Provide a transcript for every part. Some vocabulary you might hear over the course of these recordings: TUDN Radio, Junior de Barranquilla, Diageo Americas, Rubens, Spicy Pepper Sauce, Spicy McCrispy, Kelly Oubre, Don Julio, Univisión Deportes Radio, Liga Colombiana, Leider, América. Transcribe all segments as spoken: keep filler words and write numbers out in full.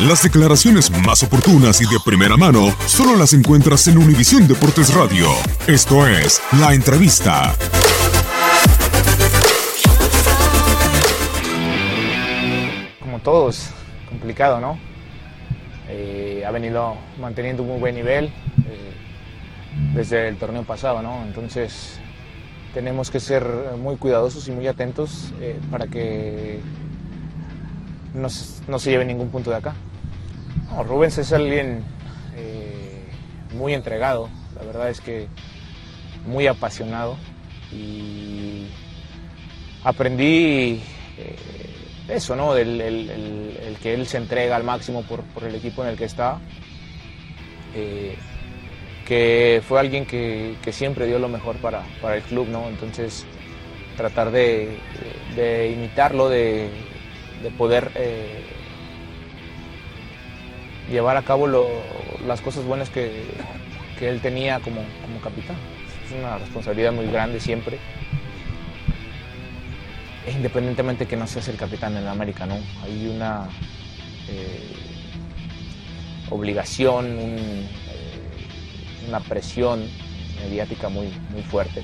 Las declaraciones más oportunas y de primera mano solo las encuentras en Univisión Deportes Radio. Esto es La Entrevista. Como todos, complicado, ¿no? Eh, ha venido manteniendo un muy buen nivel eh, desde el torneo pasado, ¿no? Entonces tenemos que ser muy cuidadosos y muy atentos eh, para que No, no se lleve ningún punto de acá. No, Rubens es alguien eh, muy entregado, la verdad es que muy apasionado, y aprendí eh, eso, ¿no? Del, el, el, el que él se entrega al máximo por, por el equipo en el que está, eh, que fue alguien que, que siempre dio lo mejor para, para el club, ¿no? Entonces tratar de, de, de imitarlo, de de poder eh, llevar a cabo lo, las cosas buenas que, que él tenía como, como capitán. Es una responsabilidad muy grande siempre, independientemente que no seas el capitán en América, ¿no? Hay una eh, obligación, un, eh, una presión mediática muy, muy fuerte.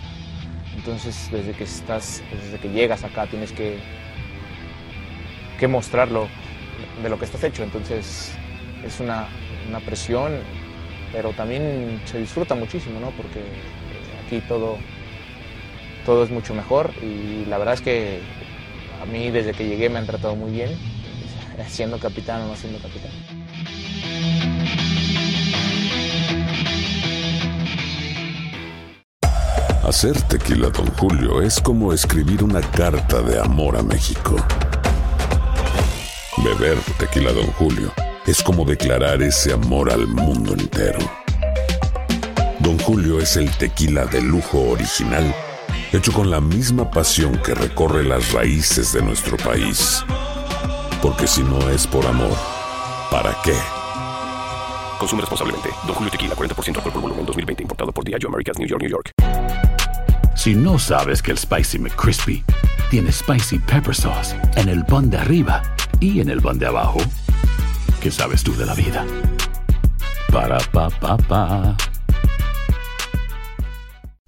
Entonces, desde que estás, desde que llegas acá, tienes que que mostrarlo de lo que estás hecho. Entonces es una, una presión, pero también se disfruta muchísimo, ¿no? Porque aquí todo, todo es mucho mejor, y la verdad es que a mí desde que llegué me han tratado muy bien, siendo capitán o no siendo capitán. Hacer tequila Don Julio es como escribir una carta de amor a México. Beber tequila Don Julio es como declarar ese amor al mundo entero. Don Julio es el tequila de lujo original, hecho con la misma pasión que recorre las raíces de nuestro país. Porque si no es por amor, ¿para qué? Consume responsablemente. Don Julio Tequila, cuarenta por ciento alcohol por volumen, dos mil veinte, importado por Diageo Americas, New York, New York. Si no sabes que el Spicy McCrispy tiene Spicy Pepper Sauce en el pan de arriba y en el pan de abajo, ¿qué sabes tú de la vida? Para, pa, pa, pa.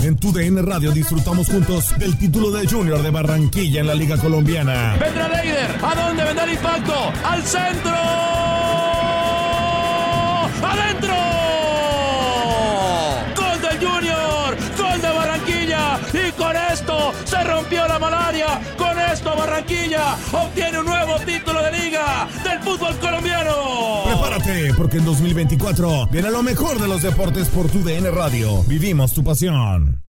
En T U D N Radio disfrutamos juntos del título de Junior de Barranquilla en la Liga Colombiana. Vendrá Leider, ¿a dónde vendrá el impacto? ¡Al centro! ¡Adentro! ¡Gol del Junior! ¡Gol de Barranquilla! Y con esto se rompió la malaria. Con esto Barranquilla obtiene un nuevo título de Liga del fútbol colombiano. Prepárate, porque en dos mil veinticuatro viene lo mejor de los deportes por T U D N Radio. Vivimos tu pasión.